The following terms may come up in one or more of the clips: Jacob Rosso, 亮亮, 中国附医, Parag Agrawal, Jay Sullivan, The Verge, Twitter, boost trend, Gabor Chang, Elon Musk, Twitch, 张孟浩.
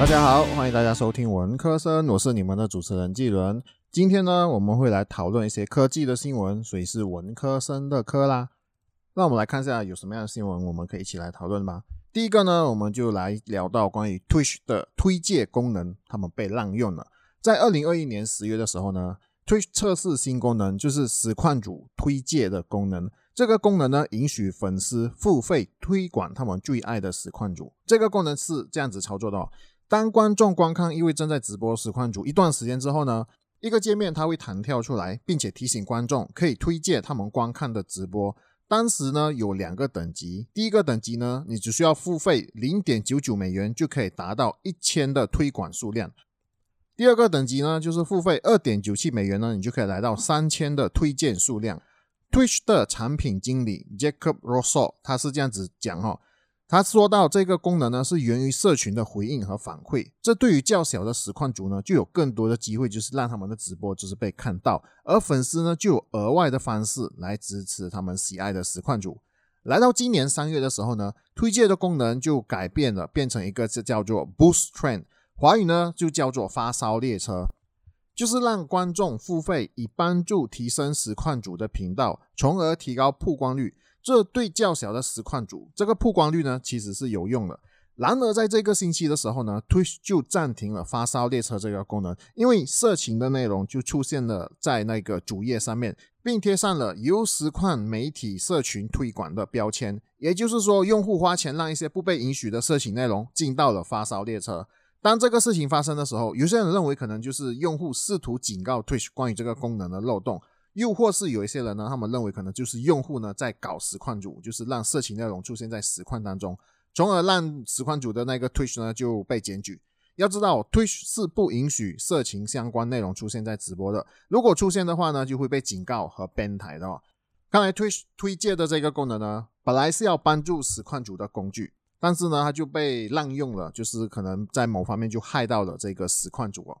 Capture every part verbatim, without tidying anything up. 大家好，欢迎大家收听文科生，我是你们的主持人纪伦。今天呢，我们会来讨论一些科技的新闻，所以是文科生的科啦。那我们来看一下有什么样的新闻我们可以一起来讨论吧。第一个呢，我们就来聊到关于 Twitch 的推介功能，他们被滥用了。在二零二一年十月的时候呢， Twitch 测试新功能，就是实况主推介的功能。这个功能呢，允许粉丝付费推广他们最爱的实况主。这个功能是这样子操作的哦，当观众观看一位正在直播实况主一段时间之后呢，一个界面它会弹跳出来，并且提醒观众可以推荐他们观看的直播。当时呢有两个等级，第一个等级呢，你只需要付费 零点九九美元就可以达到一千的推广数量。第二个等级呢，就是付费 二点九七美元呢，你就可以来到三千的推荐数量。 Twitch 的产品经理 Jacob Rosso 他是这样子讲哦，他说到这个功能呢是源于社群的回应和反馈，这对于较小的实况主呢就有更多的机会，就是让他们的直播就是被看到，而粉丝呢就有额外的方式来支持他们喜爱的实况主。来到今年三月的时候呢，推荐的功能就改变了，变成一个叫做 boost trend， 华语呢就叫做发烧列车，就是让观众付费以帮助提升实况主的频道，从而提高曝光率。这对较小的实况主，这个曝光率呢其实是有用的。然而在这个星期的时候呢， Twitch 就暂停了发烧列车这个功能，因为色情的内容就出现了在那个主页上面，并贴上了由实况媒体社群推广的标签。也就是说，用户花钱让一些不被允许的色情内容进到了发烧列车。当这个事情发生的时候，有些人认为可能就是用户试图警告 Twitch 关于这个功能的漏洞，又或是有一些人呢，他们认为可能就是用户呢在搞实况主，就是让色情内容出现在实况当中，从而让实况主的那个 Twitch 呢就被检举。要知道 Twitch 是不允许色情相关内容出现在直播的，如果出现的话呢就会被警告和 ban 台的哦。看来 Twitch 推介的这个功能呢本来是要帮助实况主的工具，但是呢它就被滥用了，就是可能在某方面就害到了这个实况主哦。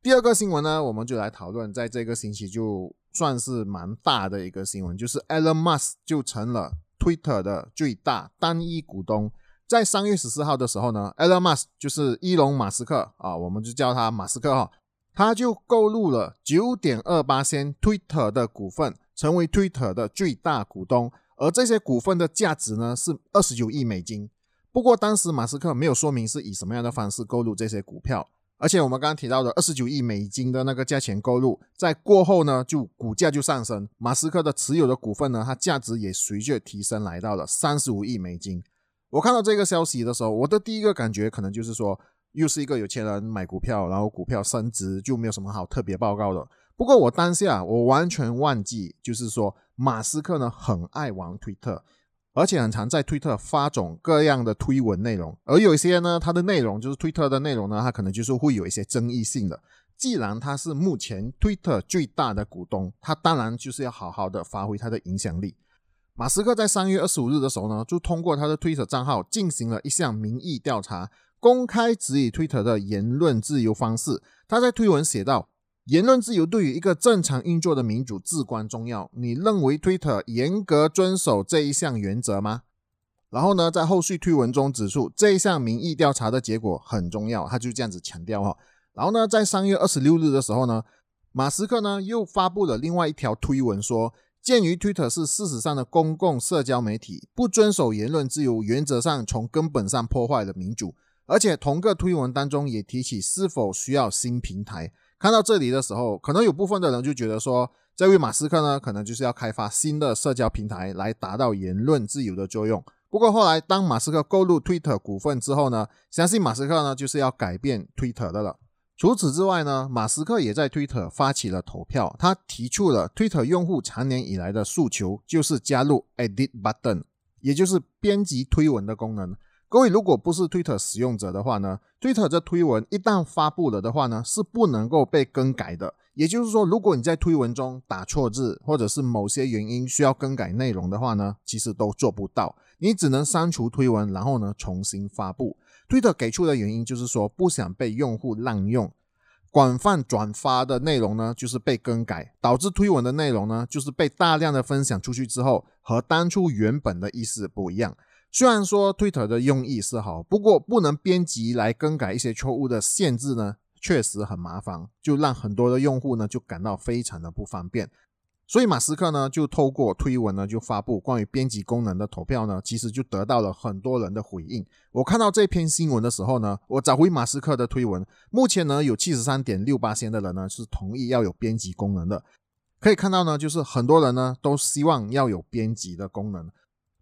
第二个新闻呢，我们就来讨论，在这个星期就算是蛮大的一个新闻，就是 Elon Musk 就成了 Twitter 的最大单一股东。在三月十四号的时候呢， Elon Musk 就是伊隆马斯克啊，我们就叫他马斯克哈，他就购入了 百分之九点二八 Twitter 的股份，成为 Twitter 的最大股东，而这些股份的价值呢是二十九亿美金。不过当时马斯克没有说明是以什么样的方式购入这些股票，而且我们刚刚提到的二十九亿美金的那个价钱购入，在过后呢就股价就上升，马斯克的持有的股份呢它价值也随着提升来到了三十五亿美金。我看到这个消息的时候，我的第一个感觉可能就是说又是一个有钱人买股票，然后股票升值，就没有什么好特别报告的。不过我当下我完全忘记，就是说马斯克呢很爱玩推特，而且很常在推特发种各样的推文内容，而有一些呢它的内容就是推特的内容呢，它可能就是会有一些争议性的。既然它是目前推特最大的股东，它当然就是要好好的发挥它的影响力。马斯克在三月二十五日的时候呢，就通过他的推特账号进行了一项民意调查，公开质疑推特的言论自由方式。他在推文写道，言论自由对于一个正常运作的民主至关重要，你认为 Twitter 严格遵守这一项原则吗？然后呢在后续推文中指出，这一项民意调查的结果很重要，他就这样子强调哦。然后呢在三月二十六日的时候呢，马斯克呢又发布了另外一条推文说，鉴于 Twitter 是事实上的公共社交媒体，不遵守言论自由原则上从根本上破坏了民主，而且同个推文当中也提起是否需要新平台。看到这里的时候，可能有部分的人就觉得说，这位马斯克呢可能就是要开发新的社交平台来达到言论自由的作用。不过后来当马斯克购入 Twitter 股份之后呢，相信马斯克呢就是要改变 Twitter 的了。除此之外呢，马斯克也在 Twitter 发起了投票，他提出了 Twitter 用户长年以来的诉求，就是加入 Edit Button， 也就是编辑推文的功能。各位如果不是 Twitter 使用者的话呢， Twitter 这推文一旦发布了的话呢是不能够被更改的，也就是说如果你在推文中打错字，或者是某些原因需要更改内容的话呢，其实都做不到，你只能删除推文，然后呢重新发布。 Twitter 给出的原因就是说不想被用户滥用，广泛转发的内容呢就是被更改，导致推文的内容呢就是被大量的分享出去之后和当初原本的意思不一样。虽然说 Twitter 的用意是好，不过不能编辑来更改一些错误的限制呢，确实很麻烦，就让很多的用户呢就感到非常的不方便。所以马斯克呢就透过推文呢就发布关于编辑功能的投票呢，其实就得到了很多人的回应。我看到这篇新闻的时候呢，我找回马斯克的推文，目前呢有 百分之七十三点六 的人呢是同意要有编辑功能的。可以看到呢，就是很多人呢都希望要有编辑的功能。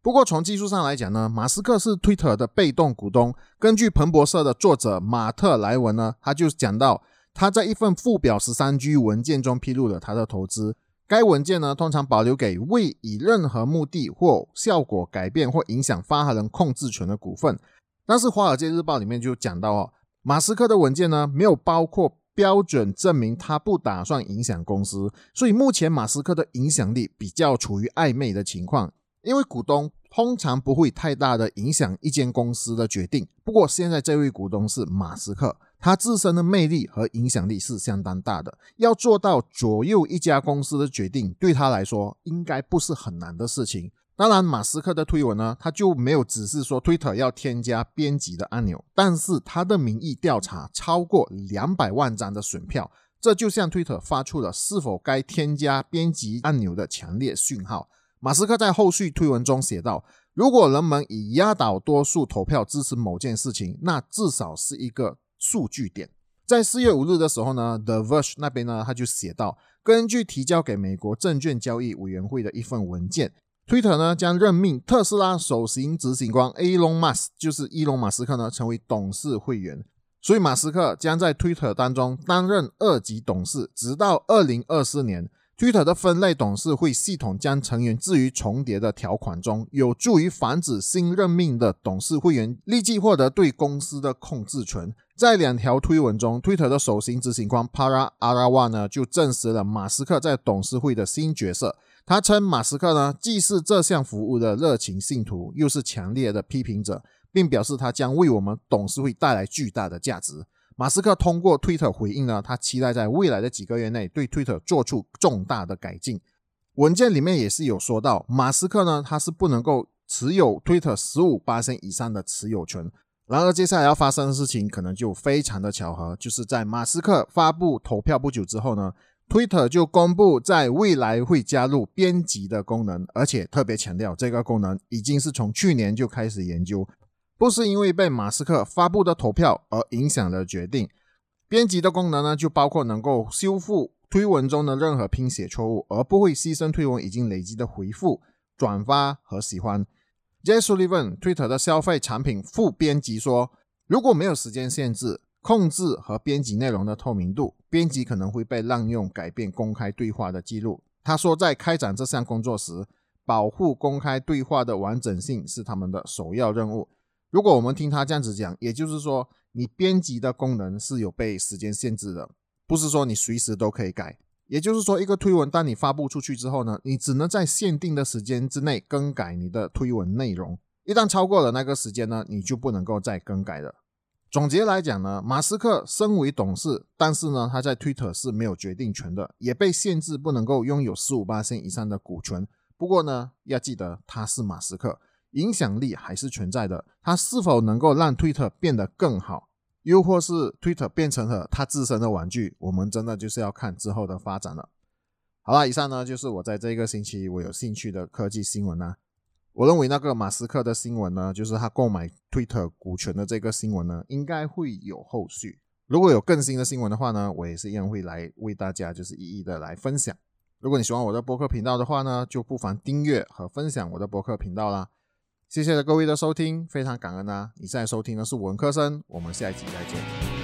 不过从技术上来讲呢，马斯克是 Twitter 的被动股东。根据彭博社的作者马特莱文呢，他就讲到他在一份附表 十三G 文件中披露了他的投资。该文件呢通常保留给未以任何目的或效果改变或影响发行人控制权的股份。但是华尔街日报里面就讲到哦，马斯克的文件呢没有包括标准证明他不打算影响公司，所以目前马斯克的影响力比较处于暧昧的情况，因为股东通常不会太大的影响一间公司的决定。不过现在这位股东是马斯克，他自身的魅力和影响力是相当大的，要做到左右一家公司的决定，对他来说应该不是很难的事情。当然马斯克的推文呢，他就没有只是说 Twitter 要添加编辑的按钮，但是他的民意调查超过两百万张的选票，这就向 Twitter 发出了是否该添加编辑按钮的强烈讯号。马斯克在后续推文中写道，如果人们以压倒多数投票支持某件事情，那至少是一个数据点。在四月五日的时候呢， The Verge 那边呢他就写到，根据提交给美国证券交易委员会的一份文件， Twitter 呢将任命特斯拉首席执行官 Elon Musk， 就是伊隆马斯克呢成为董事会员，所以马斯克将在 Twitter 当中担任二级董事，直到二零二四年。 Twitter 的分类董事会系统将成员置于重叠的条款中，有助于防止新任命的董事会员立即获得对公司的控制权。在两条推文中， Twitter 的首席执行官 Parag Agrawal 呢就证实了马斯克在董事会的新角色。他称马斯克呢既是这项服务的热情信徒，又是强烈的批评者，并表示他将为我们董事会带来巨大的价值。马斯克通过 Twitter 回应呢，他期待在未来的几个月内对 Twitter 做出重大的改进。文件里面也是有说到，马斯克呢他是不能够持有 Twitter 百分之十五 以上的持有权。然而接下来要发生的事情可能就非常的巧合，就是在马斯克发布投票不久之后呢， Twitter 就公布在未来会加入编辑的功能，而且特别强调这个功能已经是从去年就开始研究，不是因为被马斯克发布的投票而影响了决定。编辑的功能呢，就包括能够修复推文中的任何拼写错误，而不会牺牲推文已经累积的回复、转发和喜欢。Jay Sullivan Twitter 的消费产品副编辑说，如果没有时间限制、控制和编辑内容的透明度，编辑可能会被滥用改变公开对话的记录。他说，在开展这项工作时，保护公开对话的完整性是他们的首要任务。如果我们听他这样子讲，也就是说你编辑的功能是有被时间限制的，不是说你随时都可以改，也就是说一个推文当你发布出去之后呢，你只能在限定的时间之内更改你的推文内容，一旦超过了那个时间呢，你就不能够再更改了。总结来讲呢，马斯克身为董事，但是呢他在 Twitter 是没有决定权的，也被限制不能够拥有 百分之十五 以上的股权。不过呢要记得他是马斯克，影响力还是存在的，它是否能够让 Twitter 变得更好，又或是 Twitter 变成了它自身的玩具，我们真的就是要看之后的发展了。好了，以上呢就是我在这个星期我有兴趣的科技新闻啊。我认为那个马斯克的新闻呢，就是他购买 Twitter 股权的这个新闻呢，应该会有后续。如果有更新的新闻的话呢，我也是一样会来为大家就是一一的来分享。如果你喜欢我的播客频道的话呢，就不妨订阅和分享我的播客频道啦。谢谢各位的收听，非常感恩啊！你现在收听的是文科生，我们下一集再见。